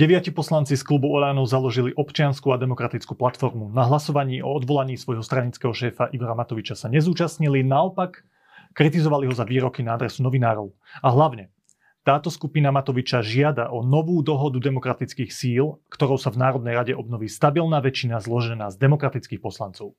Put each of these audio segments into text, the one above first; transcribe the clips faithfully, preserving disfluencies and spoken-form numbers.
Deviati poslanci z klubu OĽaNO založili občiansku a demokratickú platformu. Na hlasovaní o odvolaní svojho stranického šéfa Igora Matoviča sa nezúčastnili, naopak kritizovali ho za výroky na adresu novinárov. A hlavne, táto skupina Matoviča žiada o novú dohodu demokratických síl, ktorou sa v Národnej rade obnoví stabilná väčšina zložená z demokratických poslancov.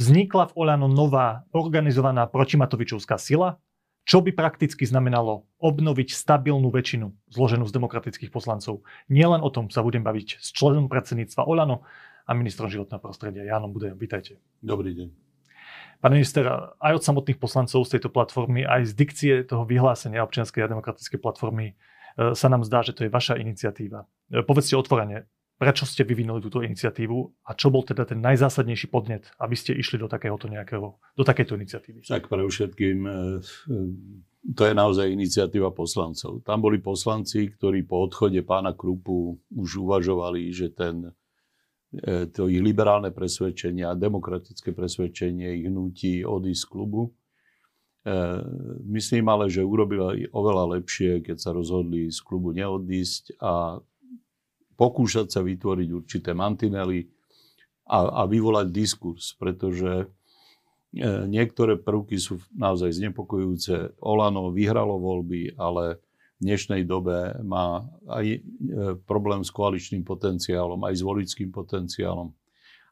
Vznikla v OĽaNO nová organizovaná protimatovičovská sila, čo by prakticky znamenalo obnoviť stabilnú väčšinu zloženú z demokratických poslancov. Nielen o tom sa budem baviť s členom predsedníctva OĽaNO a ministrom životného prostredia Jánom Budajom. Vítajte. Dobrý deň. Pán minister, aj od samotných poslancov z tejto platformy, aj z dikcie toho vyhlásenia občianskej a demokratickej platformy sa nám zdá, že to je vaša iniciatíva. Povedzte otvorene, prečo ste vyvinuli túto iniciatívu a čo bol teda ten najzásadnejší podnet, aby ste išli do takéhoto nejakého, do takejto iniciatívy? Tak pre všetkým, to je naozaj iniciatíva poslancov. Tam boli poslanci, ktorí po odchode pána Krupu už uvažovali, že ten to ich liberálne presvedčenie a demokratické presvedčenie ich nutí odísť z klubu. Myslím ale, že urobili oveľa lepšie, keď sa rozhodli z klubu neodísť a pokúšať sa vytvoriť určité mantinely a, a vyvolať diskurs, pretože niektoré prvky sú naozaj znepokojujúce. OĽaNO vyhralo voľby, ale v dnešnej dobe má aj problém s koaličným potenciálom, aj s voličským potenciálom.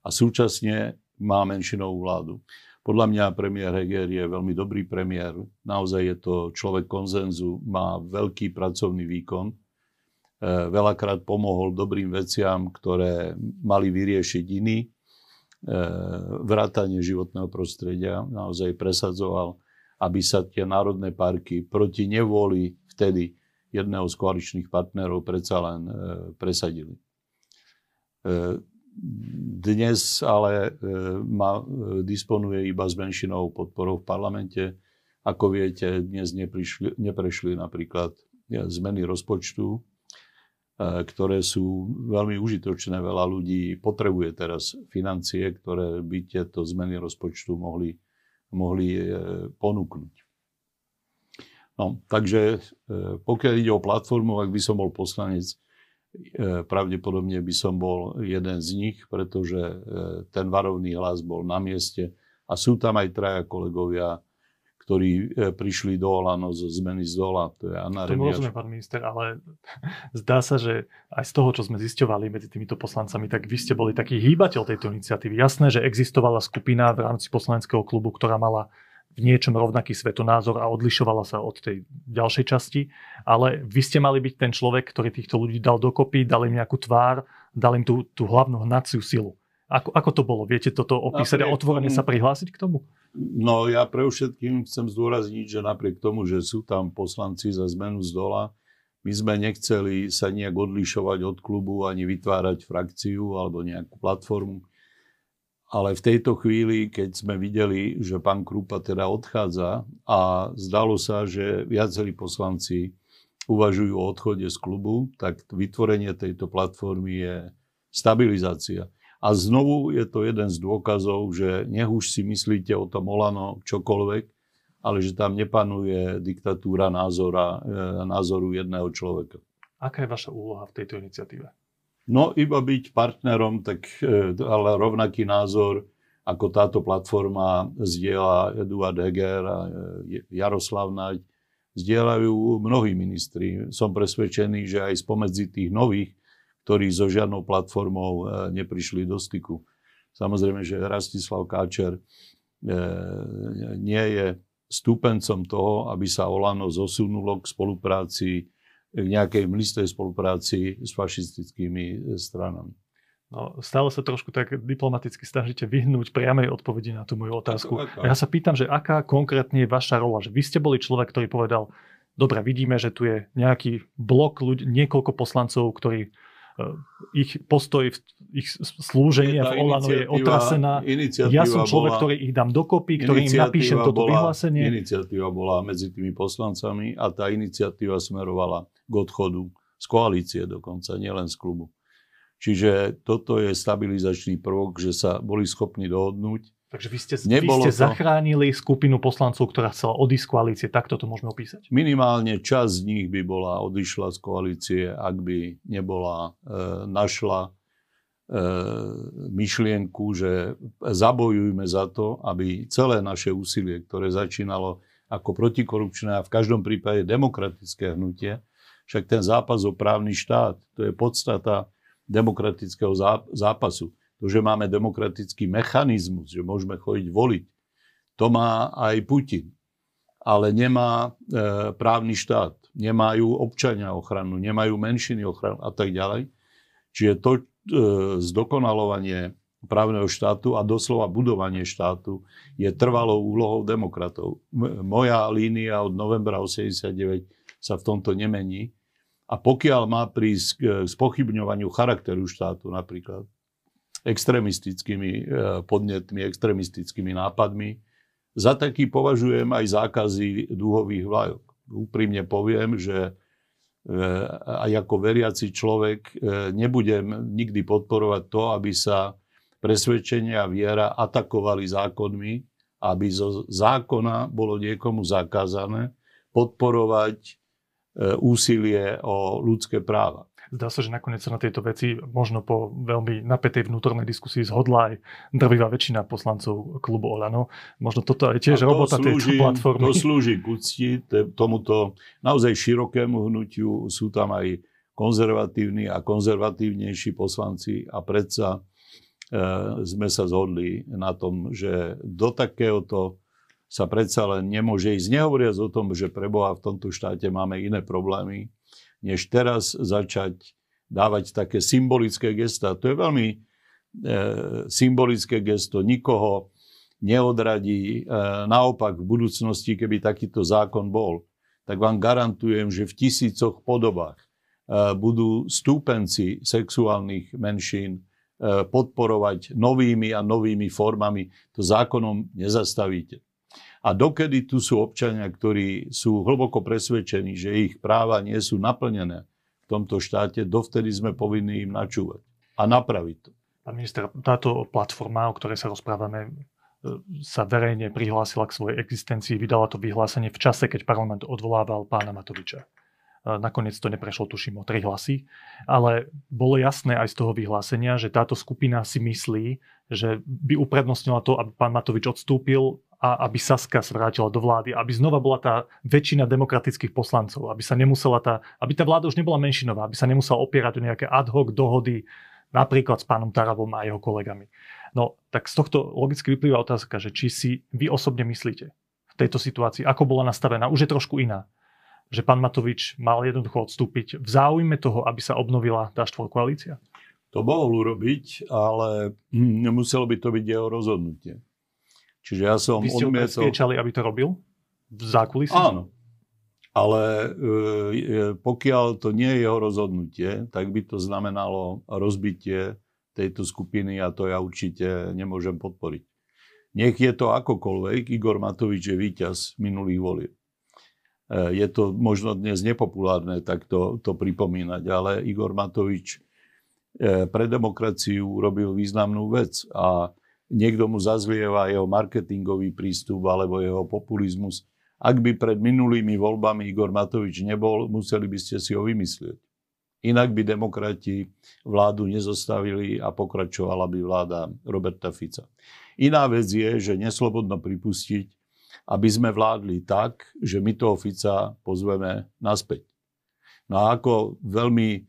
A súčasne má menšinovú vládu. Podľa mňa premiér Heger je veľmi dobrý premiér. Naozaj je to človek konzenzu, má veľký pracovný výkon. Veľakrát pomohol dobrým veciam, ktoré mali vyriešiť iní. Vrátanie životného prostredia naozaj presadzoval, aby sa tie národné parky proti nevôli vtedy jedného z koaličných partnerov predsa len e, presadili. E, dnes ale e, ma, e, disponuje iba s menšinovou podporou v parlamente. Ako viete, dnes neprišli, neprešli napríklad zmeny rozpočtu, e, ktoré sú veľmi užitočné. Veľa ľudí potrebuje teraz financie, ktoré by tieto zmeny rozpočtu mohli, mohli e, ponúknuť. No, takže pokiaľ ide o platformu, ak by som bol poslanec, pravdepodobne by som bol jeden z nich, pretože ten varovný hlas bol na mieste. A sú tam aj traja kolegovia, ktorí prišli do OĽaNO zo zmeny z dola. To je Anna Remiač. To rozumiem, pán minister, ale zdá sa, že aj z toho, čo sme zisťovali medzi týmito poslancami, tak vy ste boli taký hýbateľ tejto iniciatívy. Jasné, že existovala skupina v rámci poslaneckého klubu, ktorá mala v niečom rovnaký svetonázor a odlišovala sa od tej ďalšej časti, ale vy ste mali byť ten človek, ktorý týchto ľudí dal dokopy, dal im nejakú tvár, dal im tú, tú hlavnú hnaciu silu. Ako, ako to bolo? Viete toto opísať a otvorene sa prihlásiť k tomu? No ja pre všetkým chcem zdôrazniť, že napriek tomu, že sú tam poslanci za zmenu z dola, my sme nechceli sa nejak odlišovať od klubu ani vytvárať frakciu alebo nejakú platformu. Ale v tejto chvíli, keď sme videli, že pán Krupa teda odchádza a zdalo sa, že viacerí poslanci uvažujú o odchode z klubu, tak vytvorenie tejto platformy je stabilizácia. A znovu je to jeden z dôkazov, že nech už si myslíte o tom OĽaNO čokoľvek, ale že tam nepanuje diktatúra názora, názoru jedného človeka. Aká je vaša úloha v tejto iniciatíve? No iba byť partnerom, tak, ale rovnaký názor, ako táto platforma zdieľa Eduard Heger a Jaroslav Naď, zdieľajú mnohí ministri. Som presvedčený, že aj spomedzi tých nových, ktorí so žiadnou platformou neprišli do styku. Samozrejme, že Rastislav Káčer nie je stúpencom toho, aby sa OĽaNO zosunulo k spolupráci v nejakej mlistej spolupráci s fašistickými stranami. No, stále sa trošku tak diplomaticky snažíte vyhnúť priamej odpovedi na tú moju otázku. Ako, ako? Ja sa pýtam, že aká konkrétne je vaša rola? Že vy ste boli človek, ktorý povedal, dobre, vidíme, že tu je nejaký blok ľudí, niekoľko poslancov, ktorí ich postoj, ich slúženie v OĽaNO je otrasená. Ja som človek, bola, ktorý ich dám dokopy, ktorý im napíšem toto bola, vyhlásenie. Iniciatíva bola medzi tými poslancami a tá iniciatíva smerovala k odchodu z koalície dokonca, nielen z klubu. Čiže toto je stabilizačný prvok, že sa boli schopní dohodnúť. Takže vy ste, vy ste zachránili skupinu poslancov, ktorá chcela odísť z koalície. Takto to môžeme opísať. Minimálne časť z nich by bola odišla z koalície, ak by nebola e, našla e, myšlienku, že zabojujme za to, aby celé naše úsilie, ktoré začínalo ako protikorupčné a v každom prípade demokratické hnutie, však ten zápas o právny štát, to je podstata demokratického zápasu. To, že máme demokratický mechanizmus, že môžeme chodiť voliť, to má aj Putin. Ale nemá e, právny štát, nemajú občania ochranu, nemajú menšiny ochranu a tak ďalej. Čiže to e, zdokonalovanie právneho štátu a doslova budovanie štátu je trvalou úlohou demokratov. Moja línia od novembra osemdesiatdeväť sa v tomto nemení. A pokiaľ má prísť k spochybňovaniu charakteru štátu napríklad, extremistickými podnetmi, extremistickými nápadmi. Za taký považujem aj zákazy dúhových vlajok. Úprimne poviem, že aj ako veriaci človek nebudem nikdy podporovať to, aby sa presvedčenia a viera atakovali zákonmi, aby zo zákona bolo niekomu zakázané podporovať úsilie o ľudské práva. Zdá sa, že nakoniec sa na tejto veci možno po veľmi napätej vnútornej diskusii zhodla aj drvivá väčšina poslancov klubu OĽaNO. Možno toto je tiež robota tejto platformy. To slúži k úcti tomuto naozaj širokému hnutiu. Sú tam aj konzervatívni a konzervatívnejší poslanci a predsa e, sme sa zhodli na tom, že do takéhoto sa predsa len nemôže ísť. Nehovoriac o tom, že preboha v tomto štáte máme iné problémy, než teraz začať dávať také symbolické gesta. To je veľmi e, symbolické gesto, nikoho neodradí. E, naopak v budúcnosti, keby takýto zákon bol, tak vám garantujem, že v tisícoch podobách e, budú stúpenci sexuálnych menšín e, podporovať novými a novými formami. To zákonom nezastavíte. A dokedy tu sú občania, ktorí sú hlboko presvedčení, že ich práva nie sú naplnené v tomto štáte, dovtedy sme povinní im načúvať a napraviť to. Pán minister, táto platforma, o ktorej sa rozprávame, sa verejne prihlásila k svojej existencii, vydala to vyhlásenie v čase, keď parlament odvolával pána Matoviča. Nakoniec to neprešlo, tuším, o tri hlasy, ale bolo jasné aj z toho vyhlásenia, že táto skupina si myslí, že by uprednostnila to, aby pán Matovič odstúpil a aby Saska sa vrátila do vlády, aby znova bola tá väčšina demokratických poslancov, aby sa nemusela tá, aby tá vláda už nebola menšinová, aby sa nemusela opierať o nejaké ad hoc dohody, napríklad s pánom Taravom a jeho kolegami. No, tak z tohto logicky vyplýva otázka, že či si vy osobne myslíte v tejto situácii, ako bola nastavená, už je trošku iná, že pán Matovič mal jednoducho odstúpiť v záujme toho, aby sa obnovila tá štvorkoalícia? To mohol urobiť, ale nemuselo by to byť jeho rozhodnutie. Čiže ja som odmietol... Vy ste ho presviečali, aby to robil? V zákulisí? Áno. Ale e, pokiaľ to nie je jeho rozhodnutie, tak by to znamenalo rozbitie tejto skupiny a to ja určite nemôžem podporiť. Nech je to akokoľvek, Igor Matovič je víťaz minulých volieb. E, je to možno dnes nepopulárne takto to pripomínať, ale Igor Matovič e, pre demokraciu urobil významnú vec a niekto mu zazlieva jeho marketingový prístup alebo jeho populizmus. Ak by pred minulými voľbami Igor Matovič nebol, museli by ste si ho vymyslieť. Inak by demokrati vládu nezostavili a pokračovala by vláda Roberta Fica. Iná vec je, že neslobodno pripustiť, aby sme vládli tak, že my toho Fica pozveme naspäť. No a ako veľmi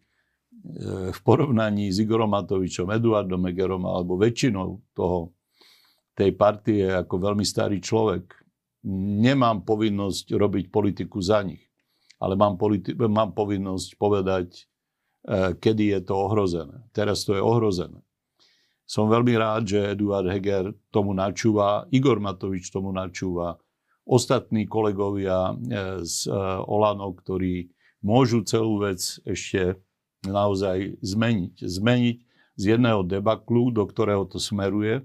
v porovnaní s Igorom Matovičom, Eduardom Hegerom alebo väčšinou toho, tej partie ako veľmi starý človek, nemám povinnosť robiť politiku za nich. Ale mám, politi- mám povinnosť povedať, kedy je to ohrozené. Teraz to je ohrozené. Som veľmi rád, že Eduard Heger tomu načúva, Igor Matovič tomu načúva, ostatní kolegovia z OĽaNO, ktorí môžu celú vec ešte naozaj zmeniť. Zmeniť z jedného debaklu, do ktorého to smeruje.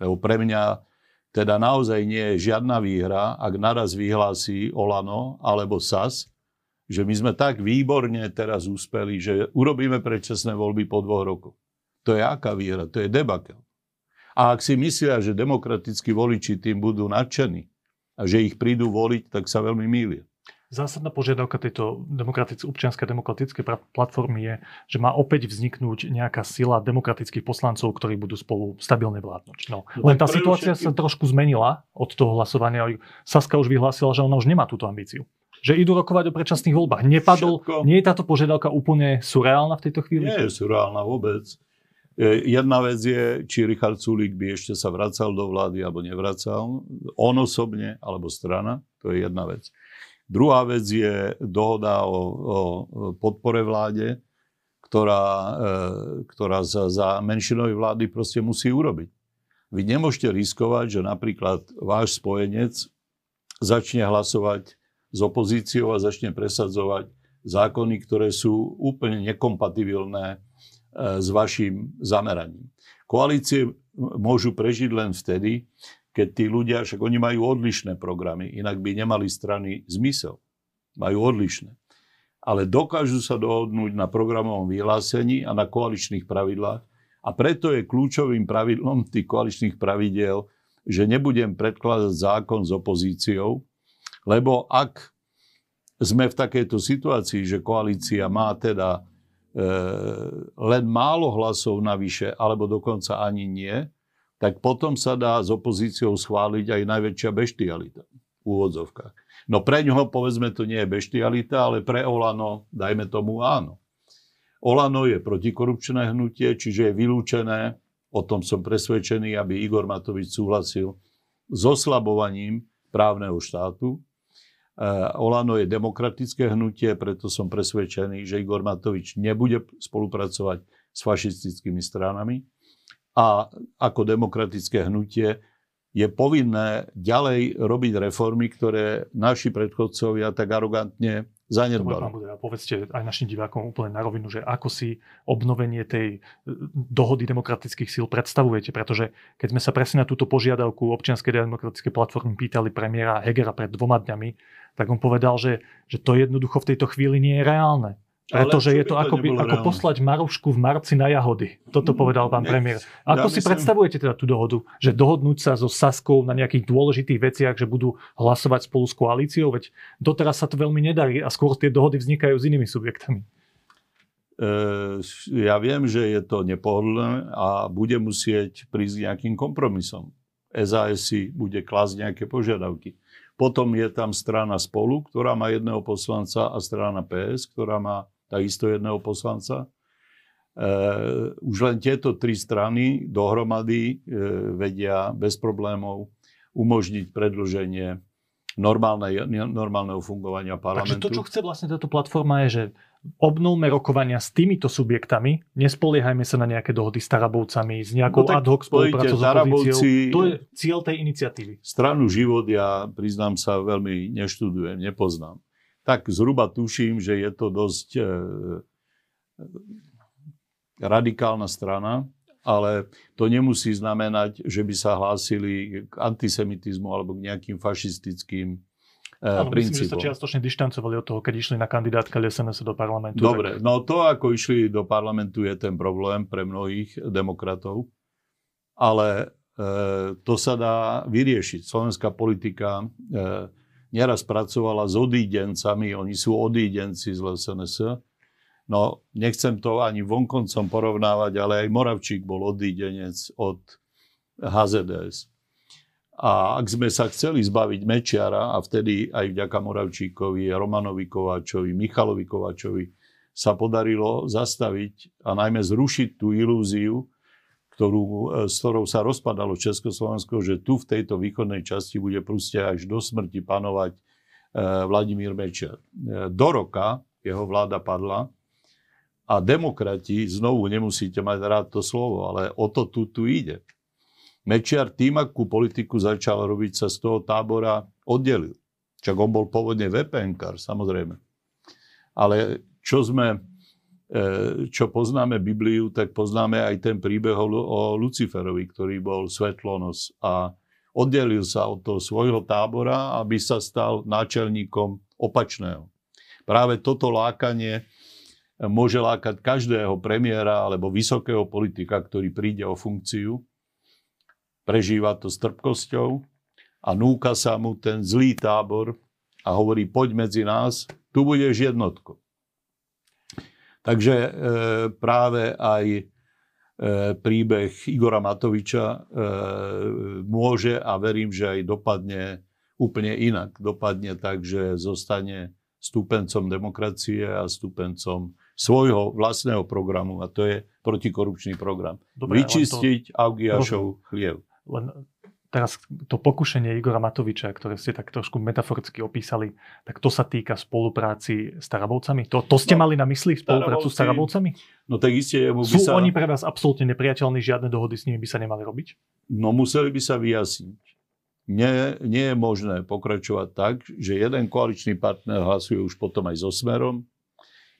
Lebo pre mňa teda naozaj nie je žiadna výhra, ak naraz vyhlási OĽaNO alebo es a es, že my sme tak výborne teraz úspeli, že urobíme predčasné voľby po dvoch rokoch. To je aká výhra? To je debakel. A ak si myslia, že demokratickí voliči tým budú nadšení a že ich prídu voliť, tak sa veľmi mýlia. Zásadná požiadavka tejto demokratické, občianskej demokratickej platformy je, že má opäť vzniknúť nejaká sila demokratických poslancov, ktorí budú spolu stabilne vládnuť. No. Len tá situácia sa trošku zmenila od toho hlasovania. Saska už vyhlásila, že ona už nemá túto ambíciu. Že idú rokovať o predčasných voľbách. Nepadol, všetko. Nie je táto požiadavka úplne surreálna v tejto chvíli? Nie je surreálna vôbec. Jedna vec je, či Richard Sulík by ešte sa vracal do vlády, alebo nevracal. On osobne, alebo strana. To je jedna vec. Druhá vec je dohoda o, o podpore vláde, ktorá, ktorá za, za menšinovej vlády proste musí urobiť. Vy nemôžete riskovať, že napríklad váš spojenec začne hlasovať s opozíciou a začne presadzovať zákony, ktoré sú úplne nekompatibilné s vašim zameraním. Koalície môžu prežiť len vtedy, keď tí ľudia, však oni majú odlišné programy, inak by nemali strany zmysel. Majú odlišné. Ale dokážu sa dohodnúť na programovom vyhlásení a na koaličných pravidlách. A preto je kľúčovým pravidlom tých koaličných pravidiel, že nebudem predkladať zákon s opozíciou, lebo ak sme v takejto situácii, že koalícia má teda e, len málo hlasov navyše, alebo dokonca ani nie, tak potom sa dá s opozíciou schváliť aj najväčšia beštialita v úvodzovkách. No pre ňoho, povedzme, to nie je beštialita, ale pre OĽaNO, dajme tomu, áno. OĽaNO je protikorupčné hnutie, čiže je vylúčené, o tom som presvedčený, aby Igor Matovič súhlasil s oslabovaním právneho štátu. OĽaNO je demokratické hnutie, preto som presvedčený, že Igor Matovič nebude spolupracovať s fašistickými stranami. A ako demokratické hnutie je povinné ďalej robiť reformy, ktoré naši predchodcovia tak arogantne zanedbali. Dobre, povedzte aj našim divákom úplne na rovinu, že ako si obnovenie tej dohody demokratických síl predstavujete, pretože keď sme sa presne na túto požiadavku občianskej demokratickej platformy pýtali premiéra Hegera pred dvoma dňami, tak on povedal, že, že to jednoducho v tejto chvíli nie je reálne. Pretože je to, to ako, by, ako poslať Marušku v marci na jahody. Toto povedal pán premiér. Ako si predstavujete teda tú dohodu? Že dohodnúť sa so Saskou na nejakých dôležitých veciach, že budú hlasovať spolu s koalíciou? Veď doteraz sa to veľmi nedarí a skôr tie dohody vznikajú s inými subjektami. E, ja viem, že je to nepohodlné a bude musieť prísť nejakým kompromisom. es a es si bude klásť nejaké požiadavky. Potom je tam strana Spolu, ktorá má jedného poslanca a strana pé es, ktorá má takisto jedného poslanca. E, už len tieto tri strany dohromady e, vedia bez problémov umožniť predĺženie normálne, normálneho fungovania parlamentu. Takže to, čo chce vlastne táto platforma, je, že obnovme rokovania s týmito subjektami, nespoliehajme sa na nejaké dohody s Tarabovcami, s nejakou no ad hoc spoluprácou s opozíciou. To je cieľ tej iniciatívy. Stranu Život ja, priznám sa, veľmi neštudujem, nepoznám. Tak zhruba tuším, že je to dosť e, radikálna strana, ale to nemusí znamenať, že by sa hlásili k antisemitizmu alebo k nejakým fašistickým Áno, myslím, že sa čiastočne dištancovali od toho, keď išli na kandidátka el es en es do parlamentu. Dobre, tak... no to, ako išli do parlamentu, je ten problém pre mnohých demokratov, ale e, to sa dá vyriešiť. Slovenská politika e, nieraz pracovala s odídencami, oni sú odídenci z el es en es. No, nechcem to ani vonkoncom porovnávať, ale aj Moravčík bol odídenec od há zet dé es. A ak sme sa chceli zbaviť Mečiara, a vtedy aj vďaka Moravčíkovi, Romanovi Kováčovi, Michalovi Kováčovi sa podarilo zastaviť a najmä zrušiť tú ilúziu, ktorú, s ktorou sa rozpadalo Československo, že tu v tejto východnej časti bude proste až do smrti panovať Vladimír Mečiar. Do roka jeho vláda padla a demokrati, znovu nemusíte mať rád to slovo, ale o to tu, tu ide. Mečiar tým, akú politiku začal robiť, sa z toho tábora oddelil. Čak on bol pôvodne vé pé enkár, samozrejme. Ale čo sme, čo poznáme Bibliu, tak poznáme aj ten príbeh o Luciferovi, ktorý bol svetlonos a oddelil sa od toho svojho tábora, aby sa stal náčelníkom opačného. Práve toto lákanie môže lákať každého premiéra alebo vysokého politika, ktorý príde o funkciu, prežíva to s trpkosťou a núka sa mu ten zlý tábor a hovorí, poď medzi nás, tu budeš jednotkou. Takže e, práve aj e, príbeh Igora Matoviča e, môže a verím, že aj dopadne úplne inak. Dopadne tak, že zostane stúpencom demokracie a stúpencom svojho vlastného programu a to je protikorupčný program. Dobre, vyčistiť to... Augiášov chliev. Len teraz to pokušenie Igora Matoviča, ktoré ste tak trošku metaforicky opísali, tak to sa týka spolupráci s Tarabovcami? To, to ste no, mali na mysli? Spoluprácu Tarabovci, s Tarabovcami? No tak iste... Sú sa... oni pre vás absolútne nepriateľní? Žiadne dohody s nimi by sa nemali robiť? No museli by sa vyjasniť. Nie, nie je možné pokračovať tak, že jeden koaličný partner hlasuje už potom aj so Smerom,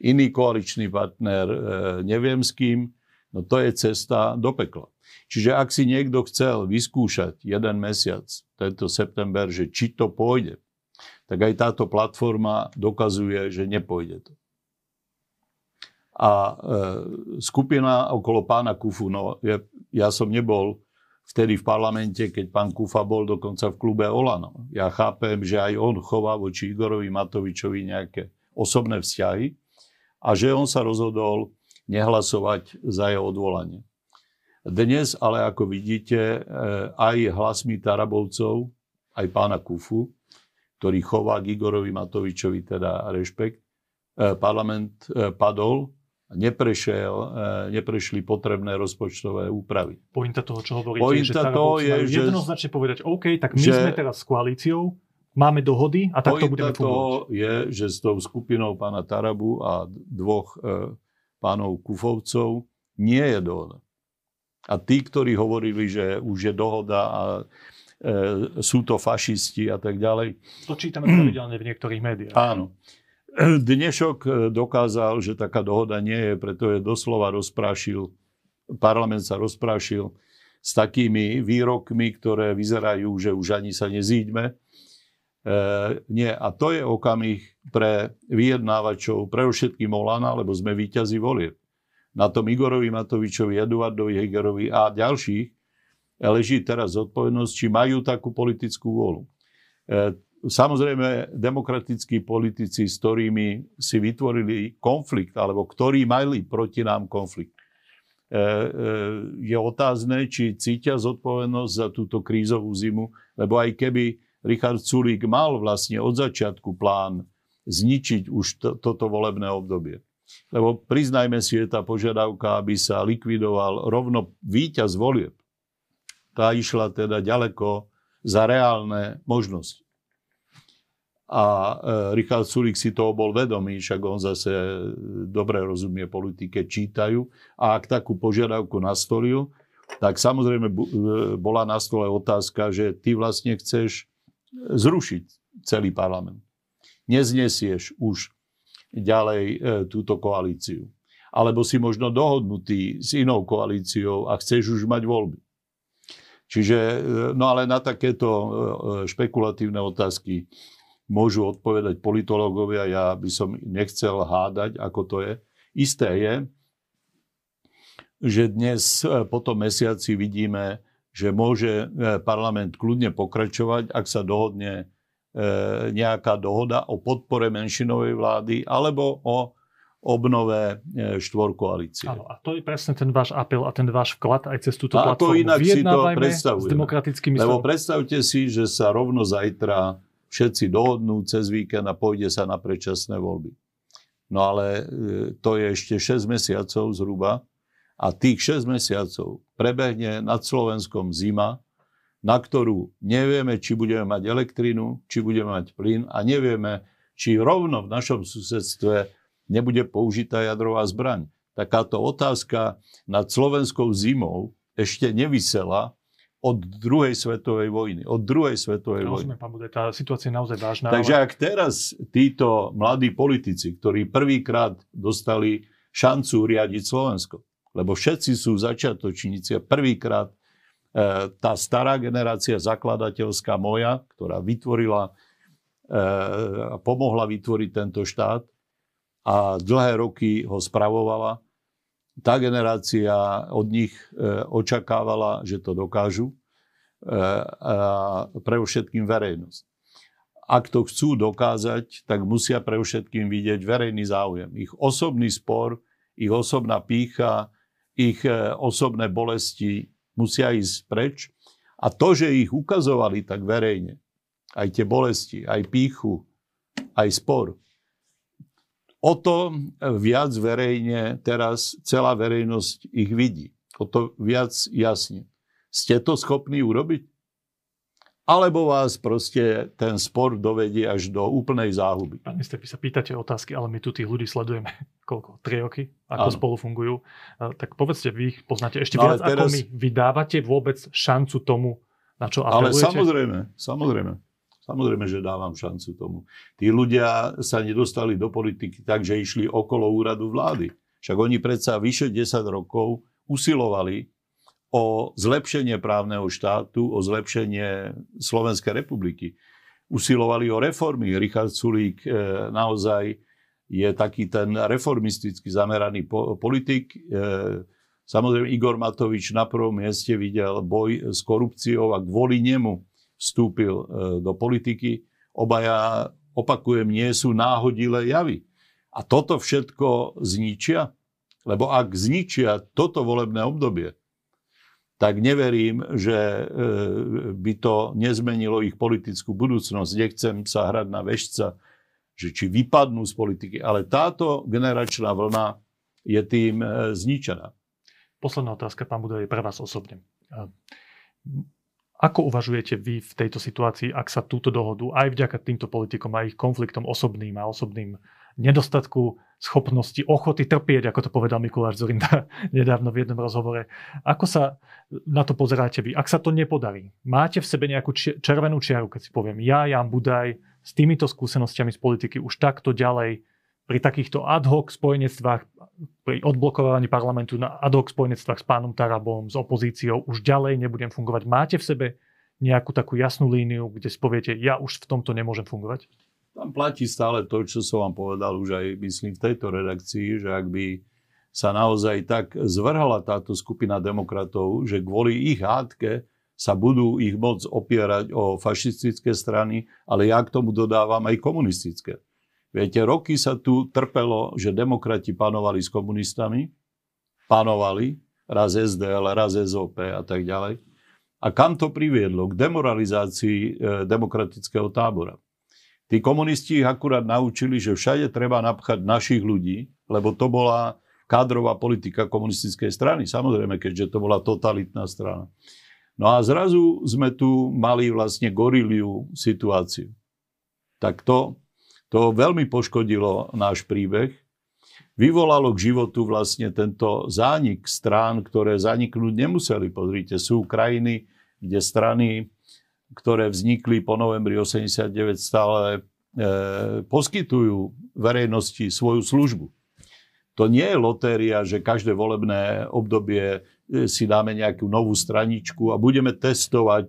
iný koaličný partner e, neviem s kým, no to je cesta do pekla. Čiže ak si niekto chcel vyskúšať jeden mesiac, tento september, že či to pôjde, tak aj táto platforma dokazuje, že nepôjde to. A e, skupina okolo pána Kufu, no je, ja som nebol vtedy v parlamente, keď pán Kufa bol dokonca v klube OĽaNO. Ja chápem, že aj on chová voči Igorovi Matovičovi nejaké osobné vzťahy a že on sa rozhodol nehlasovať za jeho odvolanie. Dnes ale, ako vidíte, aj hlasmi Tarabovcov, aj pána Kufu, ktorý chová k Igorovi Matovičovi, teda rešpekt, parlament padol, Neprešiel, neprešli potrebné rozpočtové úpravy. Pointa toho, čo hovoríte, Pointa že to je, že jednoznačne povedať, OK, tak my že, sme teraz s koalíciou, máme dohody a tak to budeme fungovať. Pointa toho je, že s tou skupinou pána Tarabu a dvoch e, pánov Kufovcov nie je dohoda. A tí, ktorí hovorili, že už je dohoda a e, sú to fašisti a tak ďalej. To čítame pravidelne v niektorých médiách. Áno. Dnešok dokázal, že taká dohoda nie je, preto je doslova rozprášil, parlament sa rozprášil s takými výrokmi, ktoré vyzerajú, že už ani sa nezíďme. E, nie, a to je okamih pre vyjednávačov, pre všetkým OĽaNO, lebo sme víťazi volieb. Na tom Igorovi Matovičovi, Eduardovi Hegerovi a ďalších leží teraz zodpovednosť, či majú takú politickú vôľu. E, Samozrejme, demokratickí politici, s ktorými si vytvorili konflikt, alebo ktorí mali proti nám konflikt, je otázne, či cítia zodpovednosť za túto krízovú zimu, lebo aj keby Richard Sulík mal vlastne od začiatku plán zničiť už to, toto volebné obdobie. Lebo priznajme si, je tá požiadavka, aby sa likvidoval rovno víťaz volieb. Tá išla teda ďaleko za reálne možnosti. A Richard Sulík si toho bol vedomý, však on zase dobre rozumie politike, čítajú. A ak takú požiadavku nastolil, tak samozrejme bola na stole otázka, že ty vlastne chceš zrušiť celý parlament. Neznesieš už ďalej túto koalíciu. Alebo si možno dohodnutý s inou koalíciou a chceš už mať voľby. Čiže, no ale na takéto špekulatívne otázky môžu odpovedať politológovia, ja by som nechcel hádať, ako to je. Isté je, že dnes po tom mesiaci vidíme, že môže parlament kľudne pokračovať, ak sa dohodne nejaká dohoda o podpore menšinovej vlády alebo o obnove štvorkoalície. Áno, a to je presne ten váš apel a ten váš vklad aj cez túto a platformu. Inak si to predstavujeme. S demokratickými lebo slovami. Predstavte si, že sa rovno zajtra všetci dohodnú cez víkend a pôjde sa na predčasné voľby. No ale to je ešte šesť mesiacov zhruba a tých šesť mesiacov prebehne nad Slovenskom zima, na ktorú nevieme, či budeme mať elektrinu, či budeme mať plyn a nevieme, či rovno v našom susedstve nebude použitá jadrová zbraň. Takáto otázka nad slovenskou zimou ešte nevysela od druhej svetovej vojny. Od druhej svetovej ja, vojny. Rozumiem, pán Budaj, tá situácia je naozaj vážna. Takže ale... ak teraz títo mladí politici, ktorí prvýkrát dostali šancu riadiť Slovensko, lebo všetci sú začiatočníci, prvýkrát e, tá stará generácia zakladateľská moja, ktorá vytvorila a e, pomohla vytvoriť tento štát a dlhé roky ho spravovala, tá generácia od nich e, očakávala, že to dokážu. pre všetkým verejnosť. Ak to chcú dokázať, tak musia pre všetkým vidieť verejný záujem. Ich osobný spor, ich osobná pýcha, ich osobné bolesti musia ísť preč. A to, že ich ukazovali tak verejne, aj tie bolesti, aj pýchu, aj spor, o to viac verejne teraz celá verejnosť ich vidí. O to viac jasne. Ste to schopní urobiť? Alebo vás proste ten spor dovedie až do úplnej záhuby? Pán minister, vy sa pýtate otázky, ale my tu tých ľudí sledujeme koľko? Tri roky? Ako ano. Spolu fungujú? Tak povedzte, vy ich poznáte ešte viac, teraz... ako my. Vy dávate vôbec šancu tomu, na čo apelujete? Ale samozrejme, samozrejme. Samozrejme, že dávam šancu tomu. Tí ľudia sa nedostali do politiky tak, že išli okolo úradu vlády. Však oni predsa vyše desať rokov usilovali o zlepšenie právneho štátu, o zlepšenie Slovenskej republiky. Usilovali o reformy. Richard Sulík naozaj je taký ten reformisticky zameraný politik. Samozrejme, Igor Matovič na prvom mieste videl boj s korupciou a kvôli nemu vstúpil do politiky. Obaja, opakujem, nie sú náhodilé javy. A toto všetko zničia? Lebo ak zničia toto volebné obdobie, tak neverím, že by to nezmenilo ich politickú budúcnosť. Nechcem sa hrať na vešca, že či vypadnú z politiky. Ale táto generačná vlna je tým zničená. Posledná otázka, pán Budaj, je pre vás osobne. Ako uvažujete vy v tejto situácii, ak sa túto dohodu aj vďaka týmto politikom a ich konfliktom osobným a osobným nedostatku schopnosti, ochoty trpieť, ako to povedal Mikuláš Dzurinda nedávno v jednom rozhovore. Ako sa na to pozeráte vy? Ak sa to nepodarí, máte v sebe nejakú červenú čiaru, keď si poviem, ja, Ján Budaj, s týmito skúsenostiami z politiky už takto ďalej, pri takýchto ad hoc spojenectvách, pri odblokovaní parlamentu na ad hoc spojenectvách s pánom Tarabom, s opozíciou, už ďalej nebudem fungovať. Máte v sebe nejakú takú jasnú líniu, kde si poviete, ja už v tomto nemôžem fungovať? Tam platí stále to, čo som vám povedal už aj, myslím, v tejto redakcii, že ak by sa naozaj tak zvrhala táto skupina demokratov, že kvôli ich hádke sa budú ich moc opierať o fašistické strany, ale ja k tomu dodávam aj komunistické. Viete, roky sa tu trpelo, že demokrati panovali s komunistami, panovali, raz es dé el, raz es ó pé a tak ďalej. A kam to priviedlo? K demoralizácii e, demokratického tábora. Tí komunisti ich akurát naučili, že všade treba napchať našich ľudí, lebo to bola kádrová politika komunistickej strany, samozrejme, keďže to bola totalitná strana. No a zrazu sme tu mali vlastne goriliu situáciu. Tak to... To veľmi poškodilo náš príbeh. Vyvolalo k životu vlastne tento zánik strán, ktoré zaniknúť nemuseli. Pozrite, sú krajiny, kde strany, ktoré vznikli po novembri osemdesiatdeväť, stále e, poskytujú verejnosti svoju službu. To nie je lotéria, že každé volebné obdobie si dáme nejakú novú straničku a budeme testovať,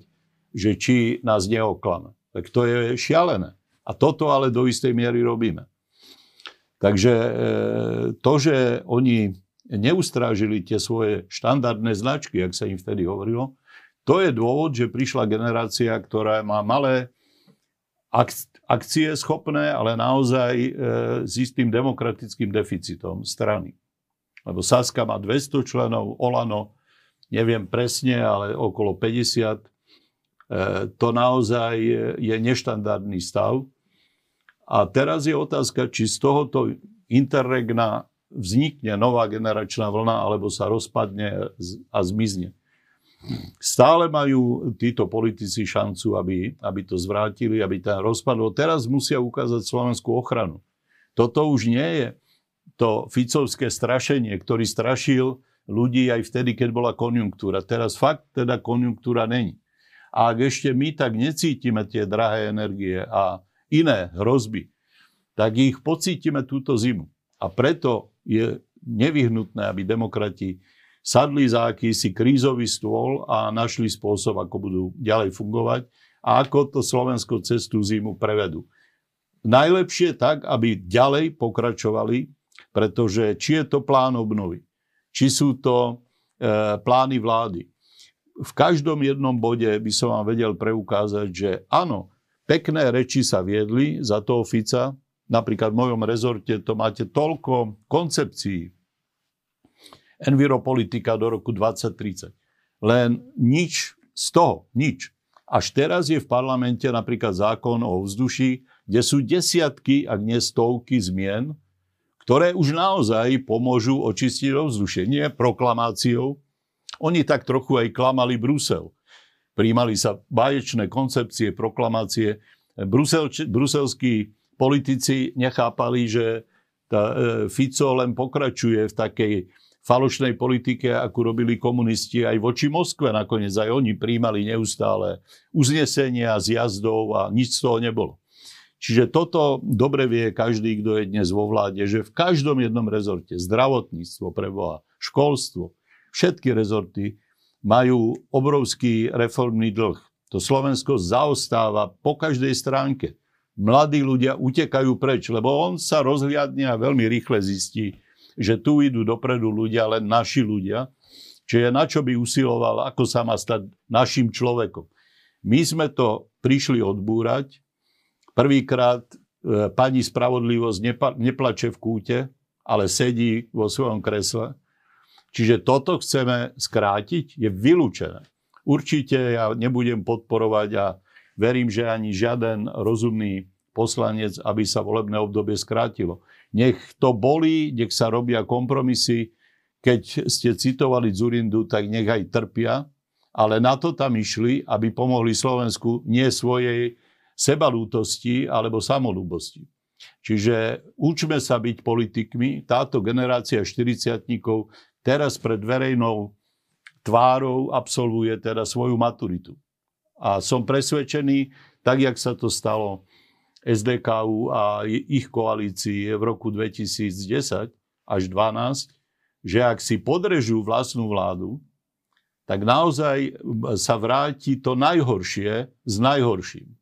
že či nás neoklame. Tak to je šialené. A toto ale do istej miery robíme. Takže to, že oni neustrážili tie svoje štandardné značky, jak sa im vtedy hovorilo, to je dôvod, že prišla generácia, ktorá má malé akcie schopné, ale naozaj s istým demokratickým deficitom strany. Lebo Saska má dvesto členov, OĽaNO, neviem presne, ale okolo päťdesiat. To naozaj je neštandardný stav. A teraz je otázka, či z tohoto interregna vznikne nová generačná vlna, alebo sa rozpadne a zmizne. Stále majú títo politici šancu, aby, aby to zvrátili, aby ten rozpadol. Teraz musia ukázať slovenskú ochranu. Toto už nie je to Ficovské strašenie, ktorý strašil ľudí aj vtedy, keď bola konjunktúra. Teraz fakt teda konjunktúra není. A ak ešte my tak necítime tie drahé energie a iné hrozby, tak ich pocítime túto zimu. A preto je nevyhnutné, aby demokrati sadli za akýsi krízový stôl a našli spôsob, ako budú ďalej fungovať a ako to Slovensko cez tú zimu prevedú. Najlepšie tak, aby ďalej pokračovali, pretože či je to plán obnovy, či sú to e, plány vlády, v každom jednom bode by som vám vedel preukázať, že áno, pekné reči sa viedli za toho Fica. Napríklad v mojom rezorte to máte toľko koncepcií. Enviropolitika do roku dvadsať tridsať. Len nič z toho, nič. Až teraz je v parlamente napríklad zákon o ovzduší, kde sú desiatky, ak nie stovky zmien, ktoré už naozaj pomôžu očistiť ovzdušie. Nie proklamáciou. Oni tak trochu aj klamali Brusel. Prijímali sa báječné koncepcie, proklamácie. Brusel, bruselskí politici nechápali, že tá Fico len pokračuje v takej falošnej politike, ako robili komunisti aj voči Moskve. Nakoniec aj oni prijímali neustále uznesenia z jazdov a nič z toho nebolo. Čiže toto dobre vie každý, kto je dnes vo vláde, že v každom jednom rezorte, zdravotníctvo, preboha, školstvo, všetky rezorty majú obrovský reformný dlh. To Slovensko zaostáva po každej stránke. Mladí ľudia utekajú preč, lebo on sa rozhliadne a veľmi rýchle zistí, že tu idú dopredu ľudia, len naši ľudia. Čiže na čo by usiloval, ako sa má stať našim človekom. My sme to prišli odbúrať. Prvýkrát e, pani spravodlivosť nepa- neplače v kúte, ale sedí vo svojom kresle. Čiže toto chceme skrátiť, je vylúčené. Určite ja nebudem podporovať a verím, že ani žiaden rozumný poslanec, aby sa volebné obdobie skrátilo. Nech to bolí, nech sa robia kompromisy. Keď ste citovali Dzurindu, tak nech aj trpia. Ale na to tam išli, aby pomohli Slovensku, nie svojej sebalútosti alebo samolúbosti. Čiže učme sa byť politikmi. Táto generácia štyridsiatnikov teraz pred verejnou tvárou absolvuje teda svoju maturitu. A som presvedčený, tak jak sa to stalo es dé ká ú a ich koalícii v roku dvetisíc desať až dvanásť, že ak si podrežú vlastnú vládu, tak naozaj sa vráti to najhoršie s najhorším.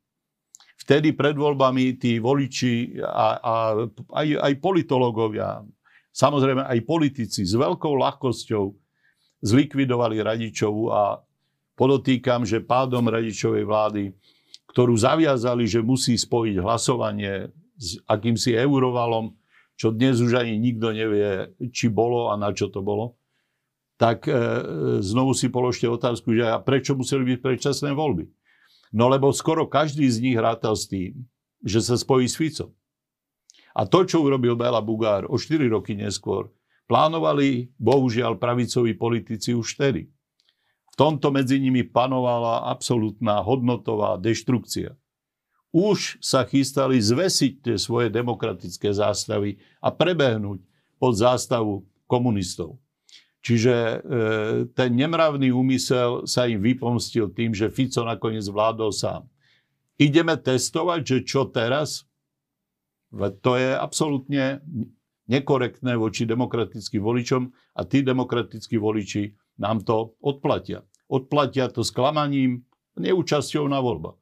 Vtedy pred voľbami tí voliči a, a aj, aj politológovia, samozrejme aj politici s veľkou ľahkosťou zlikvidovali Radičovu a podotýkam, že pádom Radičovej vlády, ktorú zaviazali, že musí spojiť hlasovanie s akýmsi eurovalom, čo dnes už ani nikto nevie, či bolo a na čo to bolo, tak e, znovu si položte otázku, že prečo museli byť predčasné voľby. No lebo skoro každý z nich rátal s tým, že sa spojí s Ficom. A to, čo urobil Bela Bugár o štyri roky neskôr, plánovali, bohužiaľ, pravicoví politici už vtedy. V tomto medzi nimi panovala absolútna hodnotová deštrukcia. Už sa chystali zvesiť tie svoje demokratické zástavy a prebehnúť pod zástavu komunistov. Čiže e, ten nemravný úmysel sa im vypomstil tým, že Fico nakoniec vládol sám. Ideme testovať, že čo teraz? To je absolútne nekorektné voči demokratickým voličom a tí demokratickí voliči nám to odplatia. Odplatia to sklamaním, neúčasťou na voľbách.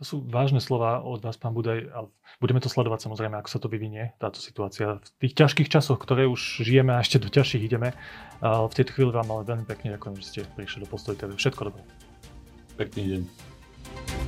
To sú vážne slova od vás, pán Budaj. Budeme to sledovať samozrejme, ako sa to vyvinie, táto situácia. V tých ťažkých časoch, ktoré už žijeme a ešte do ťažších ideme, v tejto chvíli vám ale veľmi pekne ďakujem, že ste prišli do Postoj té vé. Všetko dobré. Pekný deň.